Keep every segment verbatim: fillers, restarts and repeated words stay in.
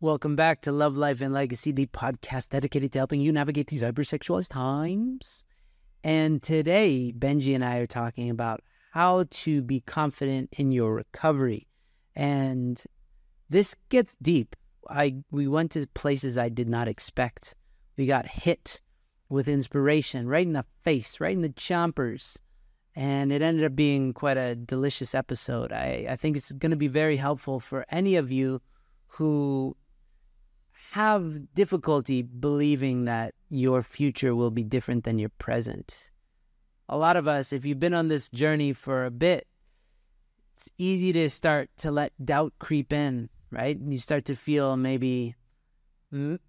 Welcome back to Love, Life, and Legacy, the podcast dedicated to helping you navigate these hypersexualized times. And today, Benjy and I are talking about how to be confident in your recovery. And this gets deep. I we went to places I did not expect. We got hit with inspiration right in the face, right in the chompers. And it ended up being quite a delicious episode. I, I think it's going to be very helpful for any of you who have difficulty believing that your future will be different than your present. A lot of us, if you've been on this journey for a bit, it's easy to start to let doubt creep in, right? You start to feel maybe,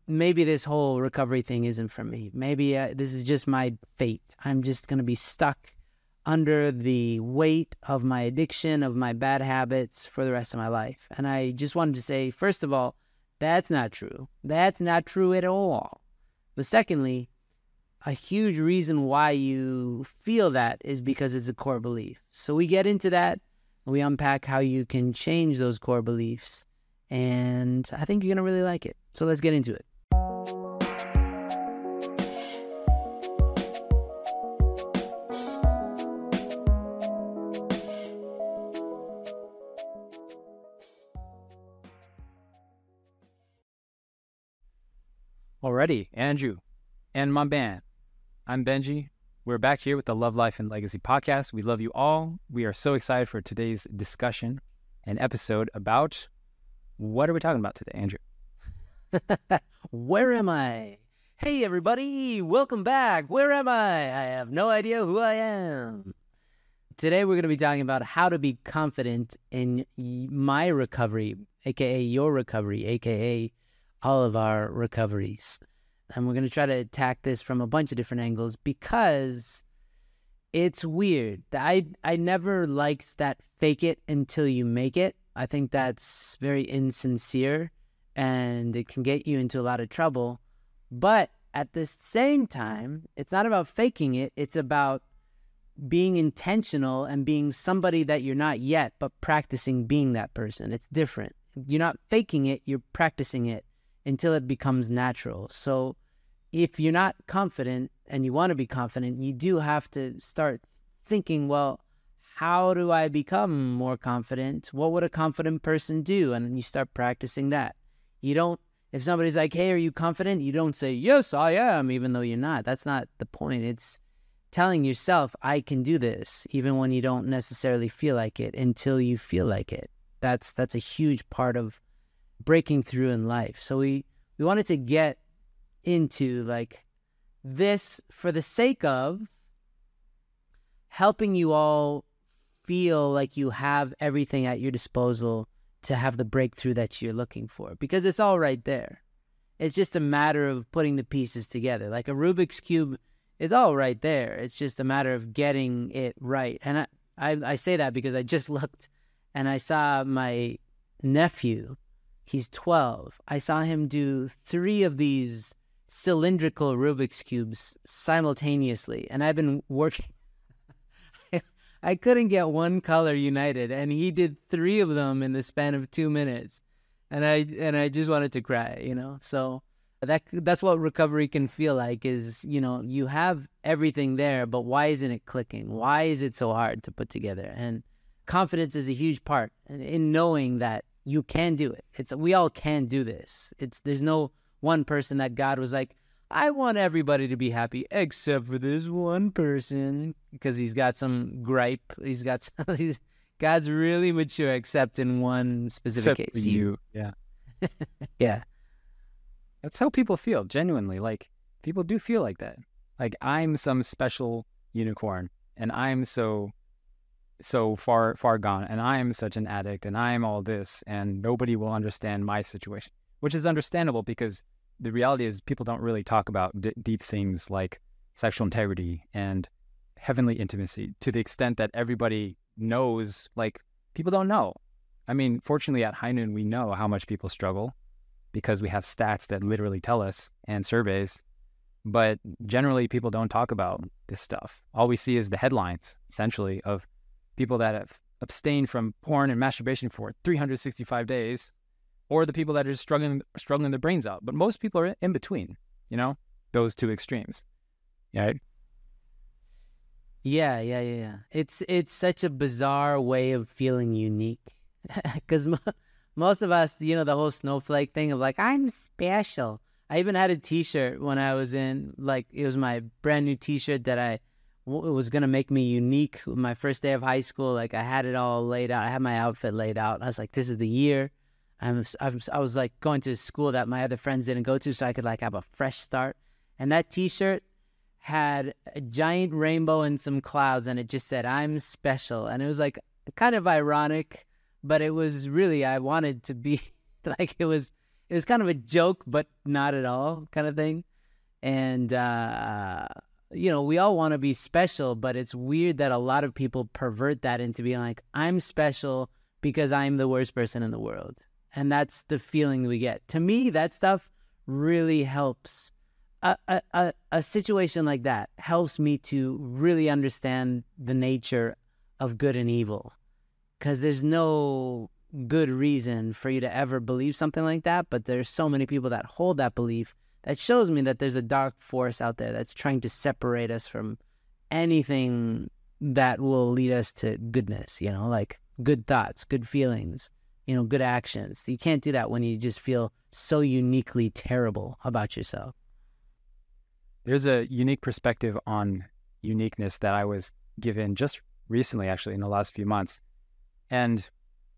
maybe this whole recovery thing isn't for me. Maybe uh, this is just my fate. I'm just going to be stuck under the weight of my addiction, of my bad habits for the rest of my life. And I just wanted to say, first of all, that's not true. That's not true at all. But secondly, a huge reason why you feel that is because it's a core belief. So we get into that, and we unpack how you can change those core beliefs. And I think you're going to really like it. So let's get into it. Already, Andrew, and my band. I'm Benjy. We're back here with the Love, Life, and Legacy podcast. We love you all. We are so excited for today's discussion and episode about what are we talking about today, Andrew? Where am I? Hey, everybody. Welcome back. Where am I? I have no idea who I am. Today, we're going to be talking about how to be confident in my recovery, a k a your recovery, a k a all of our recoveries. And we're going to try to attack this from a bunch of different angles because it's weird. I, I never liked that fake it until you make it. I think that's very insincere and it can get you into a lot of trouble. But at the same time, it's not about faking it. It's about being intentional and being somebody that you're not yet, but practicing being that person. It's different. You're not faking it. You're practicing it until it becomes natural. So if you're not confident and you want to be confident, you do have to start thinking, well, how do I become more confident? What would a confident person do? And you start practicing that. You don't, if somebody's like, hey, are you confident? You don't say, yes, I am, even though you're not. That's not the point. It's telling yourself, I can do this, even when you don't necessarily feel like it, until you feel like it. That's, that's a huge part of breaking through in life. So we, we wanted to get into like this for the sake of helping you all feel like you have everything at your disposal to have the breakthrough that you're looking for, because it's all right there. It's just a matter of putting the pieces together. Like a Rubik's Cube, it's all right there. It's just a matter of getting it right. And I, I, I say that because I just looked and I saw my nephew. He's twelve. I saw him do three of these cylindrical Rubik's Cubes simultaneously, and I've been working. I couldn't get one color united, and he did three of them in the span of two minutes, and I and I just wanted to cry, you know? So that that's what recovery can feel like is, you know, you have everything there, but why isn't it clicking? Why is it so hard to put together? And confidence is a huge part in knowing that you can do it. It's we all can do this. It's there's no one person that God was like, I want everybody to be happy except for this one person because he's got some gripe. He's got some, he's, God's really mature except in one specific except case. For you, yeah, yeah. That's how people feel genuinely. Like people do feel like that. Like I'm some special unicorn, and I'm so. so far, far gone, and I am such an addict, and I am all this, and nobody will understand my situation, which is understandable because the reality is people don't really talk about d- deep things like sexual integrity and heavenly intimacy to the extent that everybody knows. Like people don't know. I mean, fortunately at High Noon, we know how much people struggle because we have stats that literally tell us and surveys, but generally people don't talk about this stuff. All we see is the headlines essentially of people that have abstained from porn and masturbation for three hundred sixty-five days or the people that are just struggling, struggling their brains out. But most people are in between, you know, those two extremes. Yeah. Yeah, yeah, yeah, yeah. It's it's such a bizarre way of feeling unique, because mo most of us, you know, the whole snowflake thing of like, I'm special. I even had a T-shirt when I was in, like, it was my brand new T-shirt that I w was gonna make me unique. My first day of high school, like, I had it all laid out. I had my outfit laid out. I was like, this is the year. I'm, I'm I was like going to school that my other friends didn't go to, so I could like have a fresh start. And that T-shirt had a giant rainbow and some clouds, and it just said, I'm special. And it was like kind of ironic, but it was really, I wanted to be like, it was it was kind of a joke, but not at all kind of thing. And uh you know, we all want to be special, but it's weird that a lot of people pervert that into being like, I'm special because I'm the worst person in the world. And that's the feeling we get. To me, that stuff really helps. A, a, a situation like that helps me to really understand the nature of good and evil, because there's no good reason for you to ever believe something like that, but there's so many people that hold that belief. That shows me that there's a dark force out there that's trying to separate us from anything that will lead us to goodness, you know, like good thoughts, good feelings, you know, good actions. You can't do that when you just feel so uniquely terrible about yourself. There's a unique perspective on uniqueness that I was given just recently, actually, in the last few months. And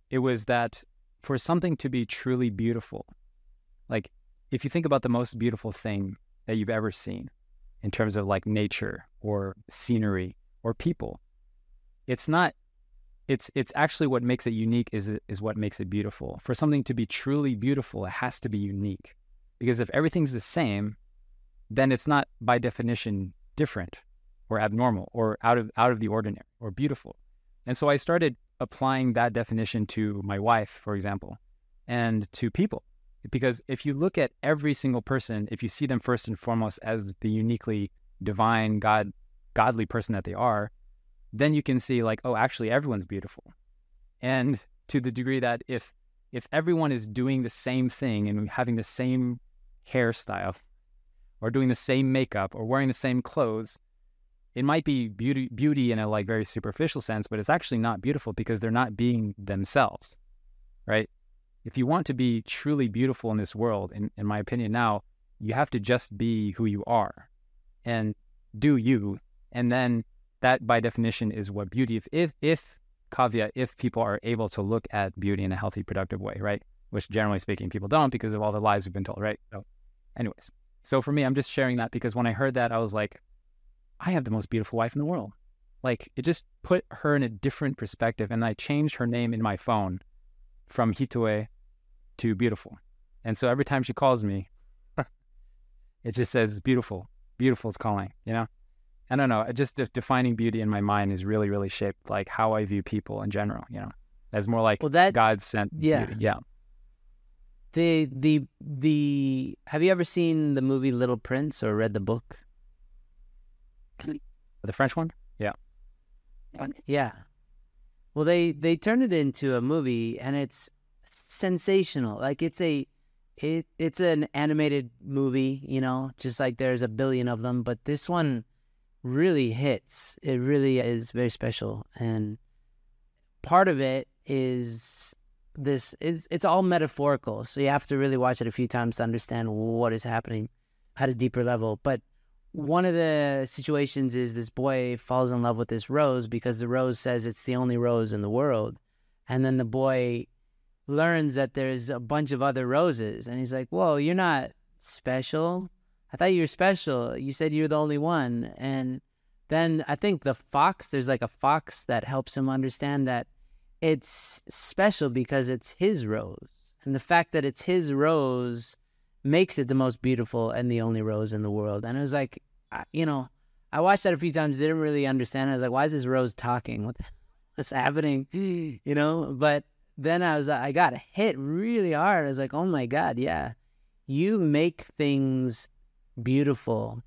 it was that for something to be truly beautiful, like if you think about the most beautiful thing that you've ever seen in terms of like nature or scenery or people, it's not, it's, it's actually what makes it unique is, is what makes it beautiful. For something to be truly beautiful, it has to be unique, because if everything's the same, then it's not by definition different or abnormal or out of out of the ordinary or beautiful. And so I started applying that definition to my wife, for example, and to people. Because if you look at every single person, if you see them first and foremost as the uniquely divine, God, godly person that they are, then you can see like, oh, actually everyone's beautiful. And to the degree that if if everyone is doing the same thing and having the same hairstyle, or doing the same makeup, or wearing the same clothes, it might be beauty, beauty in a like very superficial sense, but it's actually not beautiful because they're not being themselves, right? If you want to be truly beautiful in this world, in, in my opinion now, you have to just be who you are and do you. And then that by definition is what beauty, if, if, if caveat, if people are able to look at beauty in a healthy, productive way, right? Which generally speaking, people don't because of all the lies we've been told, right? So anyways. So for me, I'm just sharing that because when I heard that, I was like, I have the most beautiful wife in the world. Like, it just put her in a different perspective. And I changed her name in my phone from Hitoe to Beautiful. And so every time she calls me, it just says, beautiful, beautiful is calling, you know? I don't know. Just de defining beauty in my mind is really, really shaped like how I view people in general, you know? As more like well, that, God sent yeah. beauty. Yeah. The, the, the, have you ever seen the movie Little Prince or read the book? The French one? Yeah. Yeah. Well, they, they turned it into a movie and it's sensational. Like it's a, it, it's an animated movie, you know, just like there's a billion of them, but this one really hits. It really is very special. And part of it is, this is it's all metaphorical, so you have to really watch it a few times to understand what is happening at a deeper level. But one of the situations is this boy falls in love with this rose because the rose says it's the only rose in the world, and then the boy learns that there's a bunch of other roses, and he's like, whoa, you're not special. I thought you were special. You said you're the only one. And then I think the fox, there's like a fox that helps him understand that it's special because it's his rose. And the fact that it's his rose makes it the most beautiful and the only rose in the world. And it was like, you know, I watched that a few times, didn't really understand it. I was like, why is this rose talking? What the, what's happening? You know, but then I was like, I got hit really hard. I was like, oh my God, yeah. You make things beautiful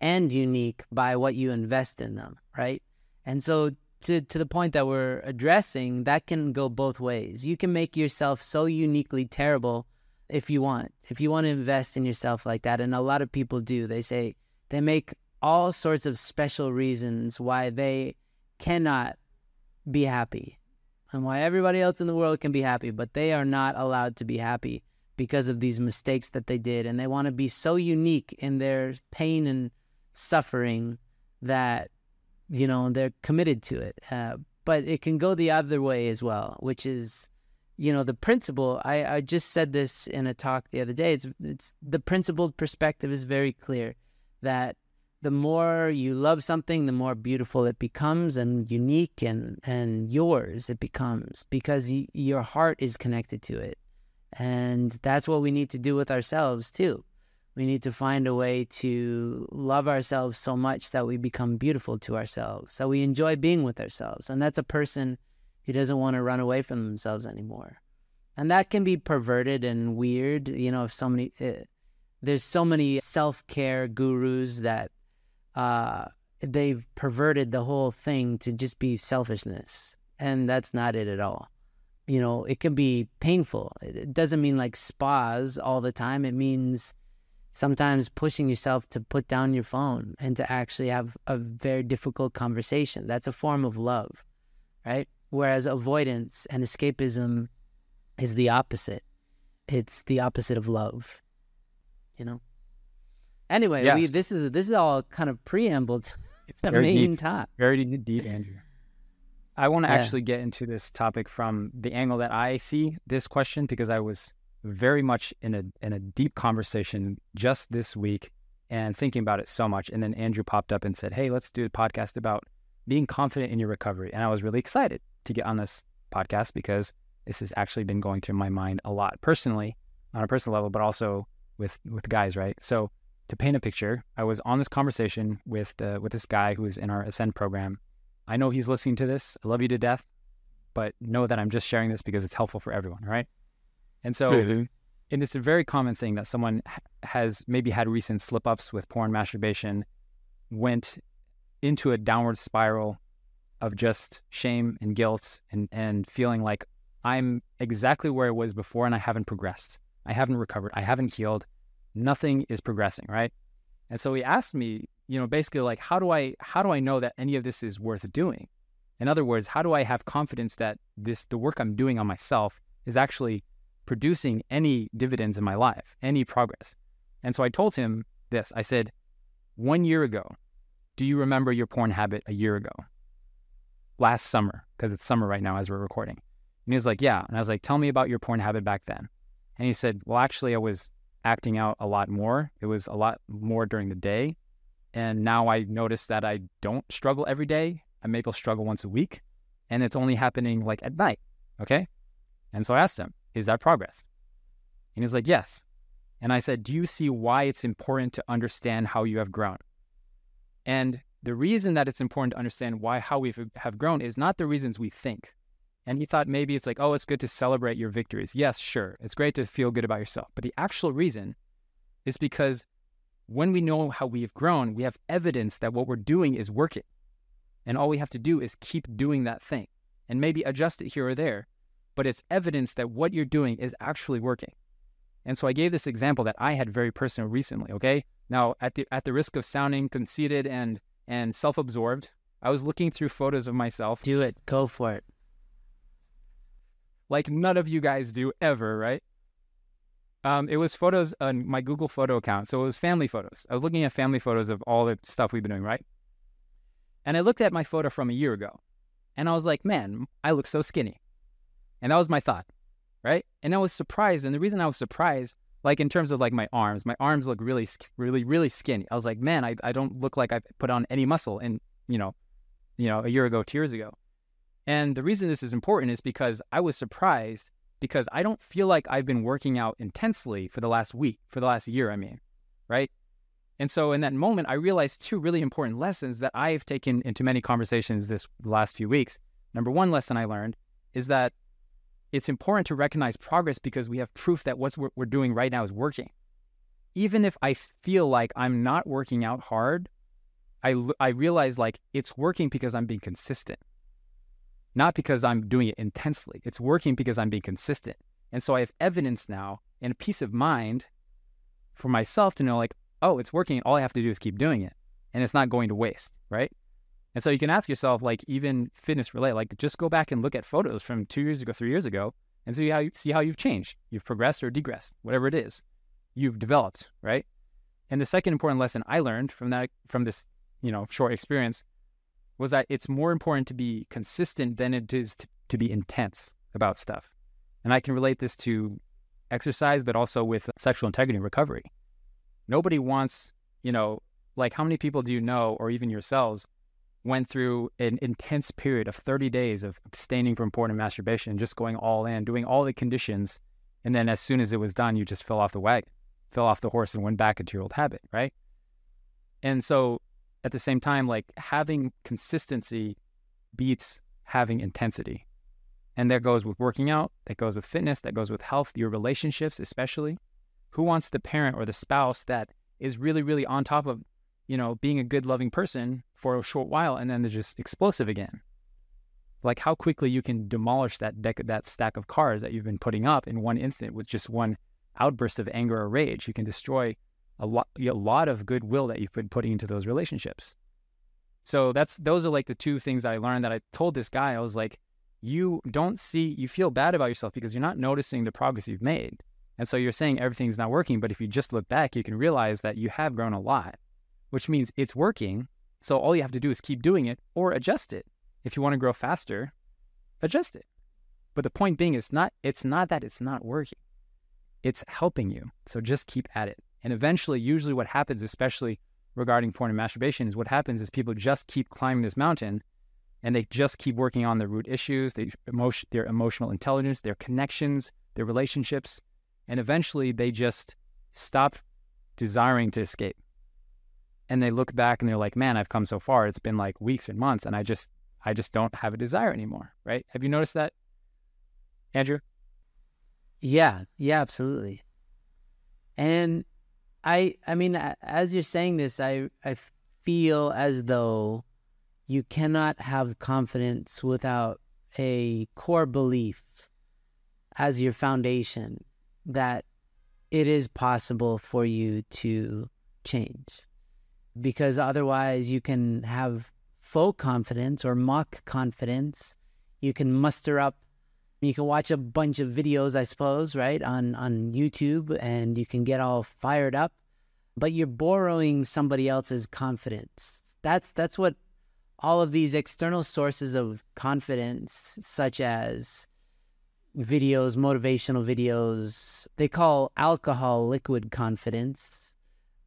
and unique by what you invest in them, right? And so to, to the point that we're addressing, that can go both ways. You can make yourself so uniquely terrible if you want. If you want to invest in yourself like that, and a lot of people do, they say they make all sorts of special reasons why they cannot be happy and why everybody else in the world can be happy, but they are not allowed to be happy because of these mistakes that they did. And they want to be so unique in their pain and suffering that, you know, they're committed to it. Uh, but it can go the other way as well, which is, you know, the principle. I, I just said this in a talk the other day. It's, it's the principled perspective is very clear that the more you love something, the more beautiful it becomes and unique and, and yours it becomes, because y- your heart is connected to it. And that's what we need to do with ourselves too. We need to find a way to love ourselves so much that we become beautiful to ourselves, that we enjoy being with ourselves. And that's a person who doesn't want to run away from themselves anymore. And that can be perverted and weird. You know, if so many, it, there's so many self-care gurus that uh, they've perverted the whole thing to just be selfishness. And that's not it at all. You know, it can be painful. It doesn't mean like spas all the time. It means sometimes pushing yourself to put down your phone and to actually have a very difficult conversation. That's a form of love, right? Whereas avoidance and escapism is the opposite. It's the opposite of love, you know? Anyway, yes. we, this is this is all kind of preamble to it's the main deep, top. Very deep, Andrew. I want to yeah. actually get into this topic from the angle that I see this question, because I was very much in a in a deep conversation just this week and thinking about it so much. And then Andrew popped up and said, hey, let's do a podcast about being confident in your recovery. And I was really excited to get on this podcast because this has actually been going through my mind a lot personally, on a personal level, but also with, with guys, right? So to paint a picture, I was on this conversation with the, with this guy who was in our Ascend program. I know he's listening to this. I love you to death, but know that I'm just sharing this because it's helpful for everyone, right? And so, mm-hmm. and it's a very common thing that someone has maybe had recent slip-ups with porn, masturbation, went into a downward spiral of just shame and guilt and, and feeling like I'm exactly where I was before and I haven't progressed. I haven't recovered. I haven't healed. Nothing is progressing, right? And so he asked me, you know, basically like, how do I, how do I know that any of this is worth doing? In other words, how do I have confidence that this, the work I'm doing on myself is actually producing any dividends in my life, any progress? And so I told him this, I said, one year ago, do you remember your porn habit a year ago? Last summer, because it's summer right now as we're recording. And he was like, yeah. And I was like, tell me about your porn habit back then. And he said, well, actually I was acting out a lot more. It was a lot more during the day. And now I notice that I don't struggle every day. I maybe struggle once a week. And it's only happening like at night. Okay. And so I asked him, is that progress? And he was like, yes. And I said, do you see why it's important to understand how you have grown? And the reason that it's important to understand why, how we have grown is not the reasons we think. And he thought maybe it's like, oh, it's good to celebrate your victories. Yes, sure. It's great to feel good about yourself. But the actual reason is because when we know how we've grown, we have evidence that what we're doing is working. And all we have to do is keep doing that thing and maybe adjust it here or there. But it's evidence that what you're doing is actually working. And so I gave this example that I had very personal recently, okay? Now, at the at the risk of sounding conceited and, and self-absorbed, I was looking through photos of myself. Do it. Go for it. Like none of you guys do ever, right? Um, it was photos on my Google photo account. So it was family photos. I was looking at family photos of all the stuff we've been doing, right? And I looked at my photo from a year ago. And I was like, man, I look so skinny. And that was my thought, right? And I was surprised. And the reason I was surprised, like in terms of like my arms, my arms look really, really, really skinny. I was like, man, I, I don't look like I've put on any muscle in, you know, you know, a year ago, two years ago. And the reason this is important is because I was surprised because I don't feel like I've been working out intensely for the last week, for the last year, I mean, right? And so in that moment, I realized two really important lessons that I've taken into many conversations this last few weeks. Number one lesson I learned is that it's important to recognize progress because we have proof that what we're doing right now is working. Even if I feel like I'm not working out hard, I, I realize like it's working because I'm being consistent. not because I'm doing it intensely. It's working because I'm being consistent. And so I have evidence now and a peace of mind for myself to know, like, oh, it's working. All I have to do is keep doing it and it's not going to waste, right? And so you can ask yourself, like, even fitness related, like, just go back and look at photos from two years ago, three years ago, and see how, you, see how you've changed. You've progressed or degressed, whatever it is. You've developed, right? And the second important lesson I learned from that, from this, you know, short experience was that it's more important to be consistent than it is to, to be intense about stuff. And I can relate this to exercise, but also with sexual integrity and recovery. Nobody wants, you know, like, how many people do you know, or even yourselves, went through an intense period of thirty days of abstaining from porn and masturbation, just going all in, doing all the conditions. And then as soon as it was done, you just fell off the wagon, fell off the horse and went back into your old habit, right? And so at the same time, like, having consistency beats having intensity. And that goes with working out, that goes with fitness, that goes with health, your relationships especially. Who wants the parent or the spouse that is really, really on top of, you know, being a good loving person for a short while and then they're just explosive again? Like, how quickly you can demolish that deck, that stack of cards that you've been putting up in one instant with just one outburst of anger or rage. You can destroy a lot, a lot of goodwill that you've been putting into those relationships. So that's, those are like the two things I learned that I told this guy. I was like, you don't see, you feel bad about yourself because you're not noticing the progress you've made. And so you're saying everything's not working, but if you just look back, you can realize that you have grown a lot, which means it's working. So all you have to do is keep doing it or adjust it. If you want to grow faster, adjust it. But the point being, it's not, it's not that it's not working. It's helping you. So just keep at it. And eventually, usually what happens, especially regarding porn and masturbation, is what happens is people just keep climbing this mountain and they just keep working on their root issues, their, emotion, their emotional intelligence, their connections, their relationships. And eventually they just stop desiring to escape. And they look back and they're like, man, I've come so far. It's been like weeks and months and I just I just don't have a desire anymore, right? Have you noticed that, Andrew? Yeah, yeah, absolutely. And I I mean, as you're saying this, I, I feel as though you cannot have confidence without a core belief as your foundation that it is possible for you to change. Because otherwise you can have faux confidence or mock confidence. You can muster up, you can watch a bunch of videos, I suppose, right, on, on YouTube, and you can get all fired up, but you're borrowing somebody else's confidence. That's, that's what all of these external sources of confidence, such as videos, motivational videos, they call alcohol liquid confidence.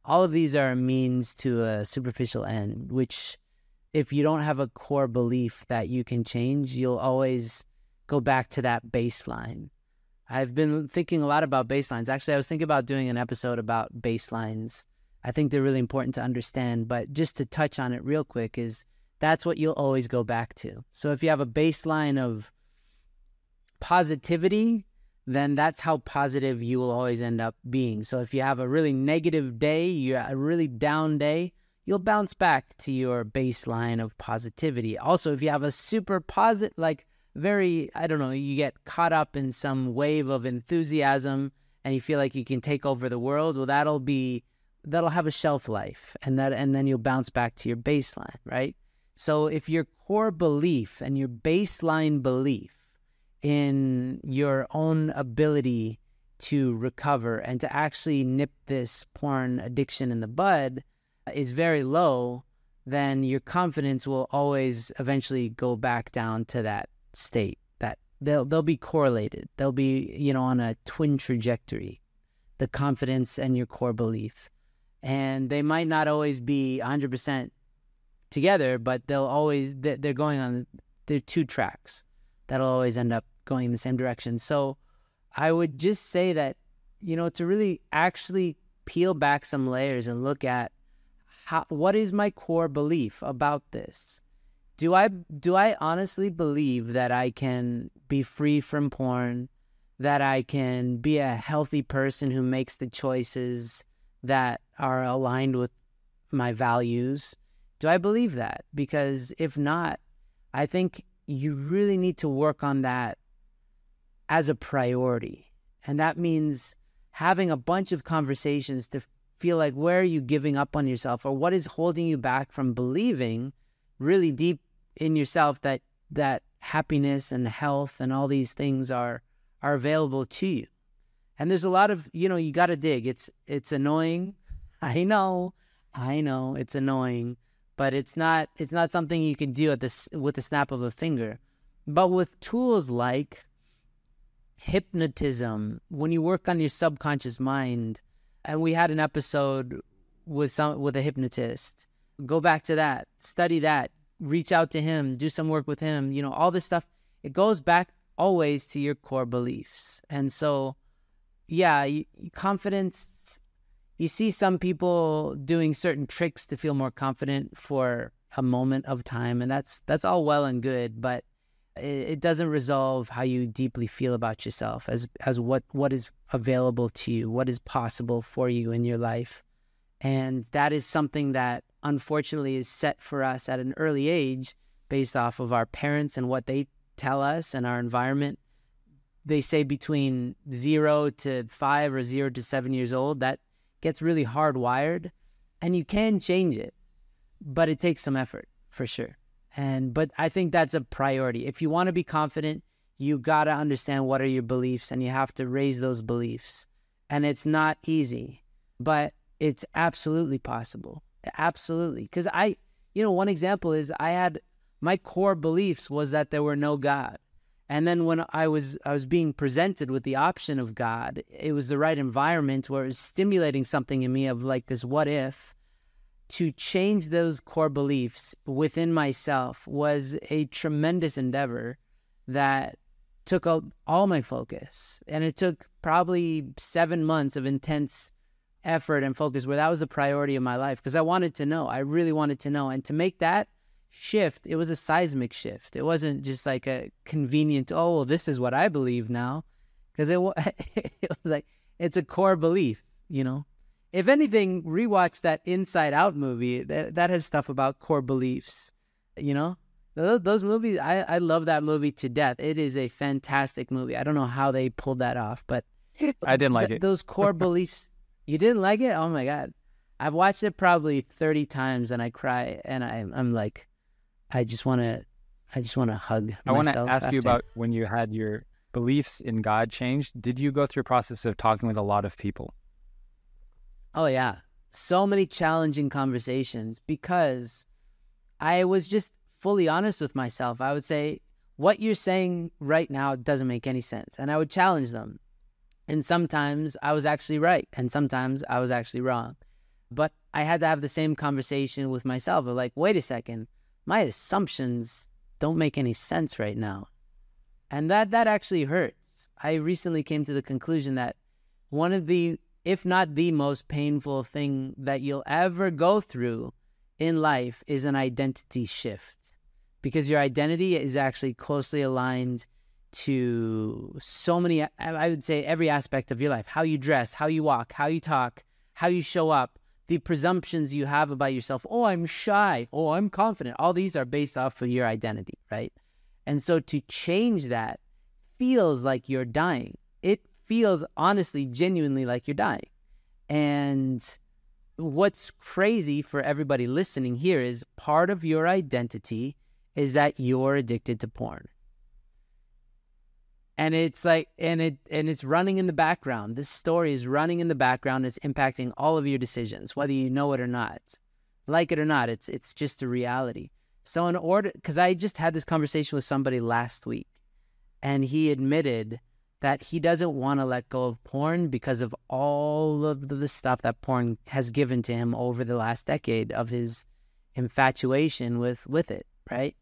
All of these are a means to a superficial end, which if you don't have a core belief that you can change, you'll always go back to that baseline. I've been thinking a lot about baselines. Actually, I was thinking about doing an episode about baselines. I think they're really important to understand, but just to touch on it real quick is that's what you'll always go back to. So if you have a baseline of positivity, then that's how positive you will always end up being. So if you have a really negative day, you're a really down day, you'll bounce back to your baseline of positivity. Also, if you have a super positive, like very, I don't know, you get caught up in some wave of enthusiasm and you feel like you can take over the world, well, that'll be, that'll have a shelf life, and that, and then you'll bounce back to your baseline, right? So if your core belief and your baseline belief in your own ability to recover and to actually nip this porn addiction in the bud is very low, then your confidence will always eventually go back down to that state. That they'll they'll be correlated. They'll be, you know, on a twin trajectory, the confidence and your core belief. And they might not always be one hundred percent together, but they'll always, they're going on, they're two tracks that'll always end up going in the same direction. So I would just say that, you know, to really actually peel back some layers and look at how, what is my core belief about this? Do I, do I honestly believe that I can be free from porn, that I can be a healthy person who makes the choices that are aligned with my values? Do I believe that? Because if not, I think you really need to work on that as a priority. And that means having a bunch of conversations to feel like, where are you giving up on yourself, or what is holding you back from believing really deep in yourself that that happiness and health and all these things are are available to you. And there's a lot of, you know, you got to dig. It's it's annoying. I know, I know, it's annoying, but it's not it's not something you can do at this with the snap of a finger. But with tools like hypnotism, when you work on your subconscious mind, and we had an episode with some with a hypnotist. Go back to that, study that, reach out to him, do some work with him. You know, all this stuff, it goes back always to your core beliefs. And so, yeah, you, confidence, you see some people doing certain tricks to feel more confident for a moment of time, and that's that's all well and good, but it, it doesn't resolve how you deeply feel about yourself as as what, what is available to you, what is possible for you in your life. And that is something that unfortunately is set for us at an early age based off of our parents and what they tell us and our environment. They say between zero to five or zero to seven years old, that gets really hardwired, and you can change it, but it takes some effort for sure. And, but I think that's a priority. If you want to be confident, you got to understand what are your beliefs, and you have to raise those beliefs. And it's not easy, but it's absolutely possible. Absolutely. Because I, you know, one example is I had, my core beliefs was that there were no God. And then when I was I was being presented with the option of God, it was the right environment where it was stimulating something in me of like this what if. To change those core beliefs within myself was a tremendous endeavor that took all my focus. And it took probably seven months of intense effort and focus where that was a priority of my life, because I wanted to know. I really wanted to know. And to make that shift, it was a seismic shift. It wasn't just like a convenient, oh, well, this is what I believe now, because it, it was like, it's a core belief, you know. If anything, rewatch that Inside Out movie. That, that has stuff about core beliefs, you know. Those, those movies, I, I love that movie to death. It is a fantastic movie. I don't know how they pulled that off, but I didn't like th- it. Those core beliefs, you didn't like it? Oh my God. I've watched it probably thirty times, and I cry, and I, I'm like, I just want to, I just want to hug I myself. I want to ask after. you about when you had your beliefs in God changed. Did you go through a process of talking with a lot of people? Oh yeah. So many challenging conversations, because I was just fully honest with myself. I would say, what you're saying right now doesn't make any sense. And I would challenge them. And sometimes I was actually right, and sometimes I was actually wrong. But I had to have the same conversation with myself of like, wait a second. My assumptions don't make any sense right now. And that, that actually hurts. I recently came to the conclusion that one of the, if not the most painful thing that you'll ever go through in life is an identity shift, because your identity is actually closely aligned to so many, I would say every aspect of your life, how you dress, how you walk, how you talk, how you show up. The presumptions you have about yourself, oh, I'm shy, oh, I'm confident, all these are based off of your identity, right? And so to change that feels like you're dying. It feels honestly, genuinely like you're dying. And what's crazy for everybody listening here is part of your identity is that you're addicted to porn. And it's like, and it and it's running in the background. This story is running in the background. It's impacting all of your decisions, whether you know it or not, like it or not. It's it's just a reality. So in order, because I just had this conversation with somebody last week, and he admitted that he doesn't want to let go of porn because of all of the stuff that porn has given to him over the last decade of his infatuation with with it, right?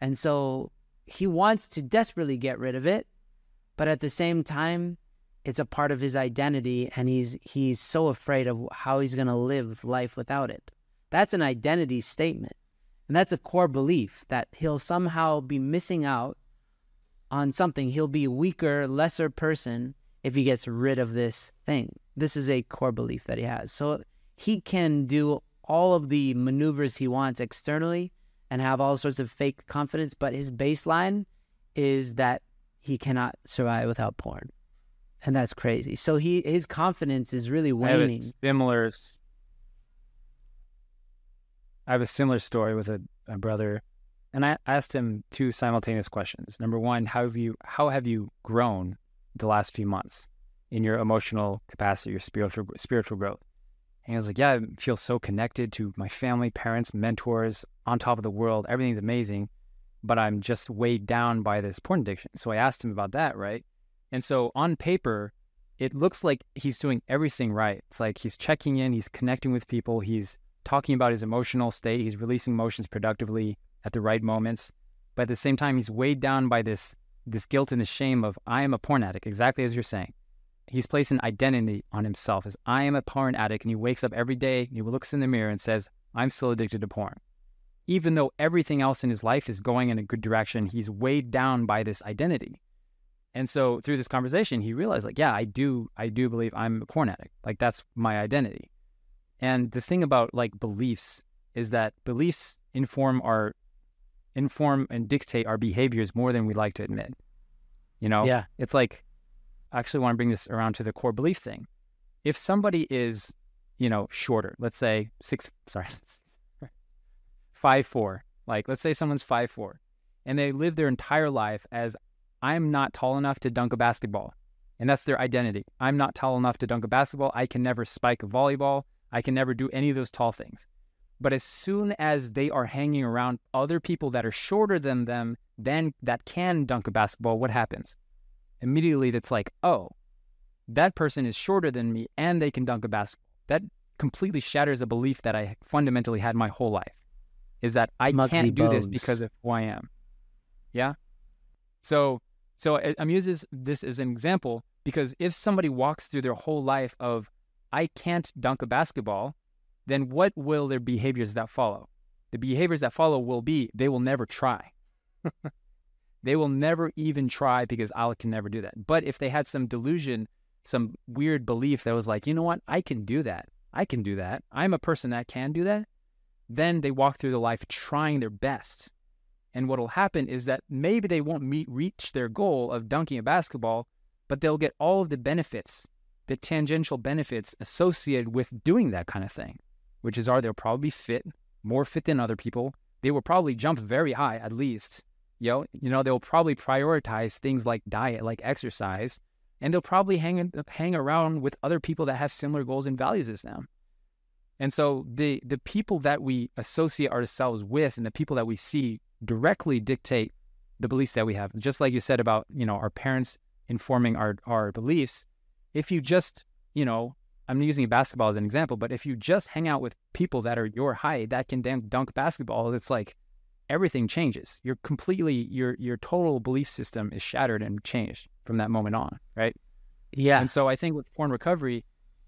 And so he wants to desperately get rid of it. But at the same time, it's a part of his identity, and he's he's so afraid of how he's going to live life without it. That's an identity statement, and that's a core belief that he'll somehow be missing out on something. He'll be a weaker, lesser person if he gets rid of this thing. This is a core belief that he has. So he can do all of the maneuvers he wants externally and have all sorts of fake confidence, but his baseline is that he cannot survive without porn. And that's crazy. So he his confidence is really waning. I have a similar, I have a similar story with a, a brother, and I asked him two simultaneous questions. Number one, how have you how have you grown the last few months in your emotional capacity, your spiritual spiritual growth? And he was like, yeah, I feel so connected to my family, parents, mentors, on top of the world. Everything's amazing, but I'm just weighed down by this porn addiction. So I asked him about that, right? And so on paper, it looks like he's doing everything right. It's like he's checking in, he's connecting with people, he's talking about his emotional state, he's releasing emotions productively at the right moments. But at the same time, he's weighed down by this this guilt and the shame of, I am a porn addict, exactly as you're saying. He's placed an identity on himself as, I am a porn addict, and he wakes up every day, and he looks in the mirror and says, I'm still addicted to porn. Even though everything else in his life is going in a good direction, he's weighed down by this identity. And so through this conversation, he realized, like, yeah, I do, I do believe I'm a porn addict. Like, that's my identity. And the thing about, like, beliefs is that beliefs inform our, inform and dictate our behaviors more than we like to admit. You know? Yeah. It's like, I actually want to bring this around to the core belief thing. If somebody is, you know, shorter, let's say six, sorry, five, four, like, let's say someone's five, four, and they live their entire life as, I'm not tall enough to dunk a basketball. And that's their identity. I'm not tall enough to dunk a basketball. I can never spike a volleyball. I can never do any of those tall things. But as soon as they are hanging around other people that are shorter than them, then that can dunk a basketball, what happens? Immediately, that's like, oh, that person is shorter than me and they can dunk a basketball. That completely shatters a belief that I fundamentally had my whole life, is that I Mugsy can't do bones. This because of who I am. Yeah? So... So I'm using this as an example because if somebody walks through their whole life of, I can't dunk a basketball, then what will their behaviors that follow? The behaviors that follow will be, they will never try. They will never even try because I can never do that. But if they had some delusion, some weird belief that was like, you know what, I can do that. I can do that. I'm a person that can do that. Then they walk through their life trying their best. And what will happen is that maybe they won't meet, reach their goal of dunking a basketball, but they'll get all of the benefits, the tangential benefits associated with doing that kind of thing, which is are they'll probably be fit, more fit than other people. They will probably jump very high at least. You know, you know they'll probably prioritize things like diet, like exercise, and they'll probably hang, hang around with other people that have similar goals and values as them. And so the, the people that we associate ourselves with and the people that we see directly dictate the beliefs that we have. Just like you said about, you know, our parents informing our, our beliefs. If you just, you know, I'm using basketball as an example, but if you just hang out with people that are your height, that can dunk basketball, it's like everything changes. You're completely, your your total belief system is shattered and changed from that moment on, right? Yeah. And so I think with porn recovery,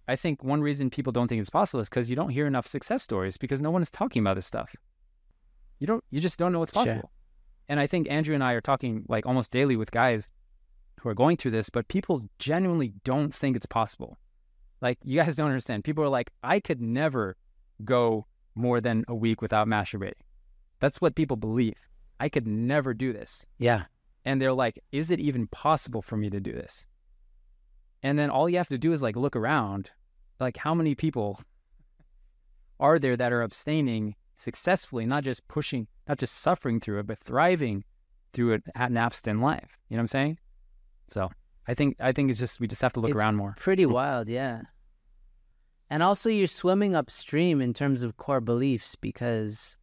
I think one reason people don't think it's possible is because you don't hear enough success stories because no one is talking about this stuff. You don't. You just don't know what's possible. Sure. And I think Andrew and I are talking like almost daily with guys who are going through this, but people genuinely don't think it's possible. Like, you guys don't understand. People are like, I could never go more than a week without masturbating. That's what people believe. I could never do this. Yeah. And they're like, is it even possible for me to do this? And then all you have to do is like look around. Like, how many people are there that are abstaining successfully, not just pushing, not just suffering through it, but thriving through it at an abstinent life? You know what I'm saying? So I think I think it's just, we just have to look it's around more. Pretty wild, yeah. And also you're swimming upstream in terms of core beliefs because,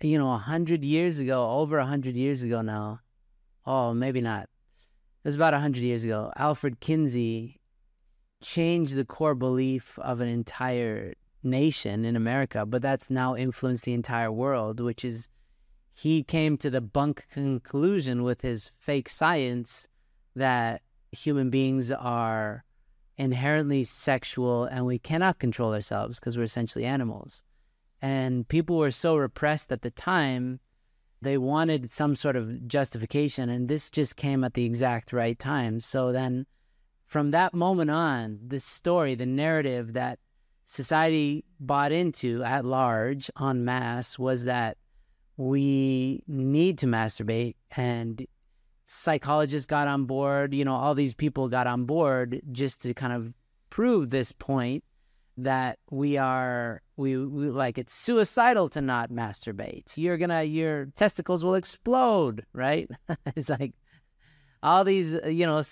you know, a hundred years ago, over a hundred years ago now, oh, maybe not. It was about a hundred years ago. Alfred Kinsey changed the core belief of an entire nation in America, but that's now influenced the entire world, which is he came to the bunk conclusion with his fake science that human beings are inherently sexual and we cannot control ourselves because we're essentially animals. And people were so repressed at the time, they wanted some sort of justification, and this just came at the exact right time. So then from that moment on, this story, the narrative that society bought into at large, en masse, was that we need to masturbate, and psychologists got on board, you know, all these people got on board just to kind of prove this point that we are, we, we like, it's suicidal to not masturbate. You're gonna, your testicles will explode, right? It's like all these, you know,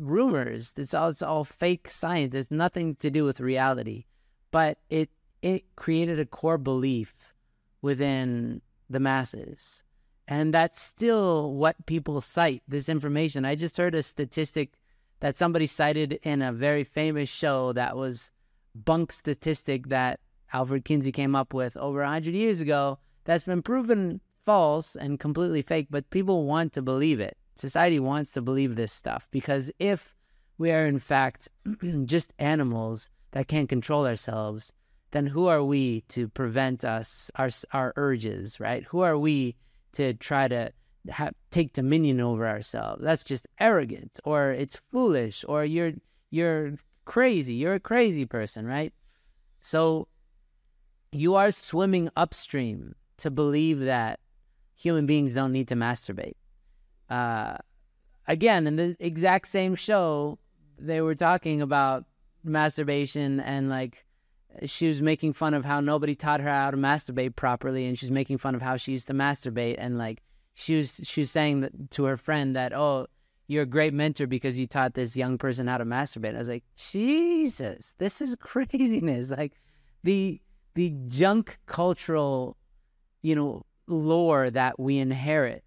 rumors. It's all, it's all fake science. There's nothing to do with reality, but it, it created a core belief within the masses. And that's still what people cite, this information. I just heard a statistic that somebody cited in a very famous show that was bunk statistic that Alfred Kinsey came up with over one hundred years ago that's been proven false and completely fake, but people want to believe it. Society wants to believe this stuff, because if we are in fact just animals that can't control ourselves, then who are we to prevent us, our, our urges, right? Who are we to try to have, take dominion over ourselves? That's just arrogant, or it's foolish, or you're you're crazy. You're a crazy person, right? So you are swimming upstream to believe that human beings don't need to masturbate. Uh, again, in the exact same show, they were talking about masturbation, and like, she was making fun of how nobody taught her how to masturbate properly, and she's making fun of how she used to masturbate, and like she was she was saying that to her friend that, oh, you're a great mentor because you taught this young person how to masturbate. And I was like, Jesus, this is craziness. Like the the junk cultural, you know, lore that we inherit.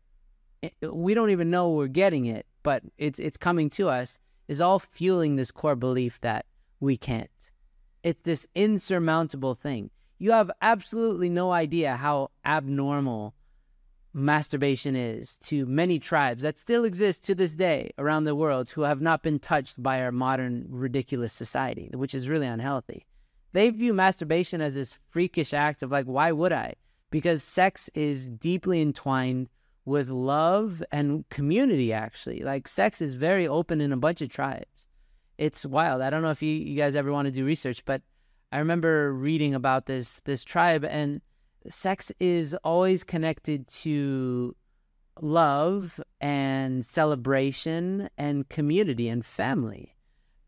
We don't even know we're getting it, but it's it's coming to us, is all fueling this core belief that we can't. It's this insurmountable thing. You have absolutely no idea how abnormal masturbation is to many tribes that still exist to this day around the world, who have not been touched by our modern ridiculous society, which is really unhealthy. They view masturbation as this freakish act of like, why would I? Because sex is deeply entwined with love and community, actually. Like, sex is very open in a bunch of tribes. It's wild. I don't know if you, you guys ever want to do research, but I remember reading about this this tribe, and sex is always connected to love and celebration and community and family.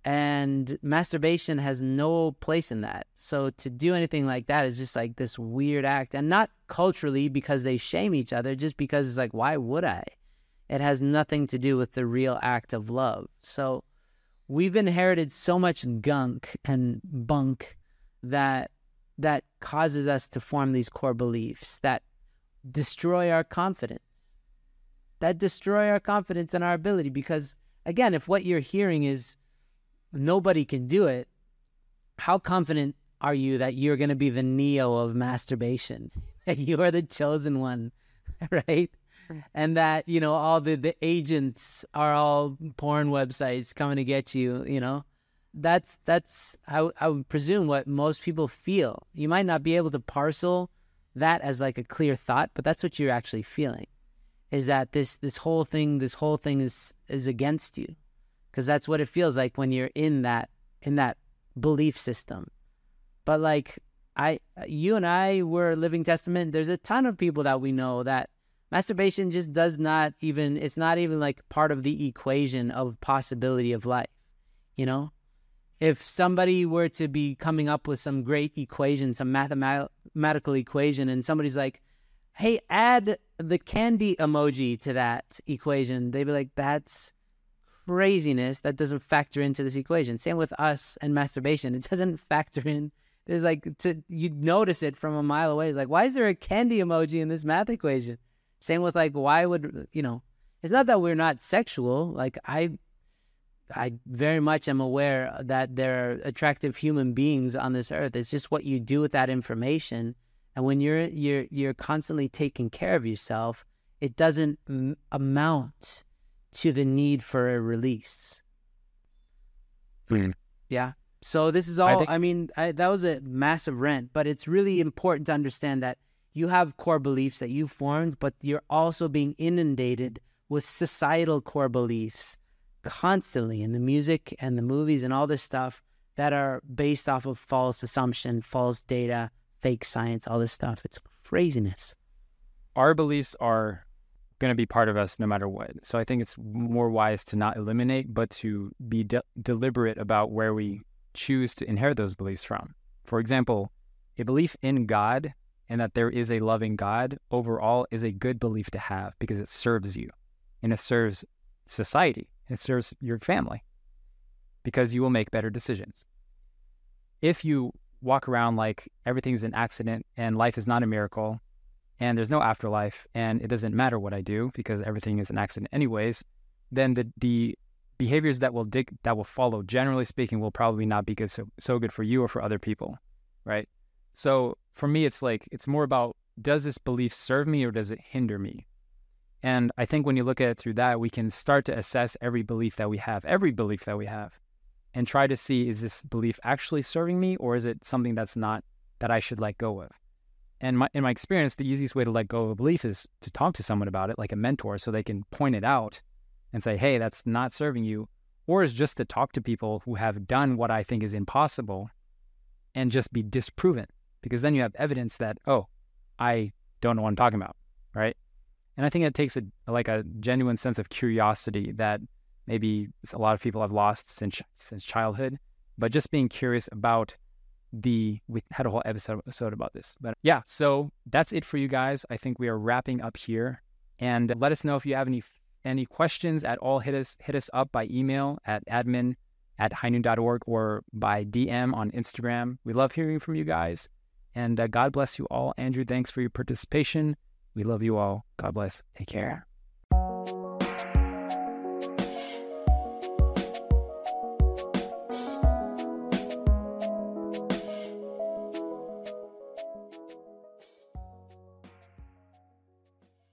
And masturbation has no place in that. So to do anything like that is just like this weird act, and not culturally because they shame each other, just because it's like, why would I? It has nothing to do with the real act of love. So we've inherited so much gunk and bunk that that causes us to form these core beliefs that destroy our confidence, that destroy our confidence and our ability. Because, again, if what you're hearing is nobody can do it, how confident are you that you're going to be the Neo of masturbation, that you are the chosen one, right? And that, you know, all the, the agents are all porn websites coming to get you, you know. That's, that's I, I would presume, what most people feel. You might not be able to parcel that as like a clear thought, but that's what you're actually feeling, is that this, this whole thing, this whole thing is, is against you. Because that's what it feels like when you're in that, in that belief system. But like, I, you and I were a living testament. There's a ton of people that we know that masturbation just does not even, it's not even like part of the equation of possibility of life, you know? If somebody were to be coming up with some great equation, some mathematical equation, and somebody's like, hey, add the candy emoji to that equation, they'd be like, that's craziness. That doesn't factor into this equation. Same with us and masturbation. It doesn't factor in. There's like, to, you'd notice it from a mile away. It's like, why is there a candy emoji in this math equation? Same with like, why would, you know, it's not that we're not sexual. Like I, I very much am aware that there are attractive human beings on this earth. It's just what you do with that information. And when you're, you're, you're constantly taking care of yourself, it doesn't m- amount to the need for a release. Mm. Yeah. So this is all, I, think- I mean, I, that was a massive rant, but it's really important to understand that you have core beliefs that you've formed, but you're also being inundated with societal core beliefs constantly in the music and the movies and all this stuff that are based off of false assumption, false data, fake science, all this stuff. It's craziness. our beliefs are going to be part of us no matter what. So I think it's more wise to not eliminate, but to be de- deliberate about where we choose to inherit those beliefs from. For example, a belief in God and that there is a loving God overall is a good belief to have because it serves you and it serves society. It serves your family because you will make better decisions. If you walk around like everything's an accident and life is not a miracle and there's no afterlife and it doesn't matter what I do because everything is an accident anyways, then the, the behaviors that will dig, that will follow, generally speaking, will probably not be good, so, so good for you or for other people, right? So for me, it's like, it's more about, does this belief serve me or does it hinder me? And I think when you look at it through that, we can start to assess every belief that we have, every belief that we have, and try to see, is this belief actually serving me, or is it something that's not, that I should let go of? And my, in my experience, the easiest way to let go of a belief is to talk to someone about it, like a mentor, so they can point it out and say, hey, that's not serving you, or is just to talk to people who have done what I think is impossible and just be disproven, because then you have evidence that, oh, I don't know what I'm talking about, right? And I think it takes a, like a genuine sense of curiosity that maybe a lot of people have lost since since childhood, but just being curious about the, we had a whole episode about this. But yeah, so that's it for you guys. I think we are wrapping up here. And let us know if you have any any questions at all. Hit us hit us up by email at admin at highnoon dot org or by D M on Instagram. We love hearing from you guys. And uh, God bless you all. Andrew, thanks for your participation. We love you all. God bless. Take care.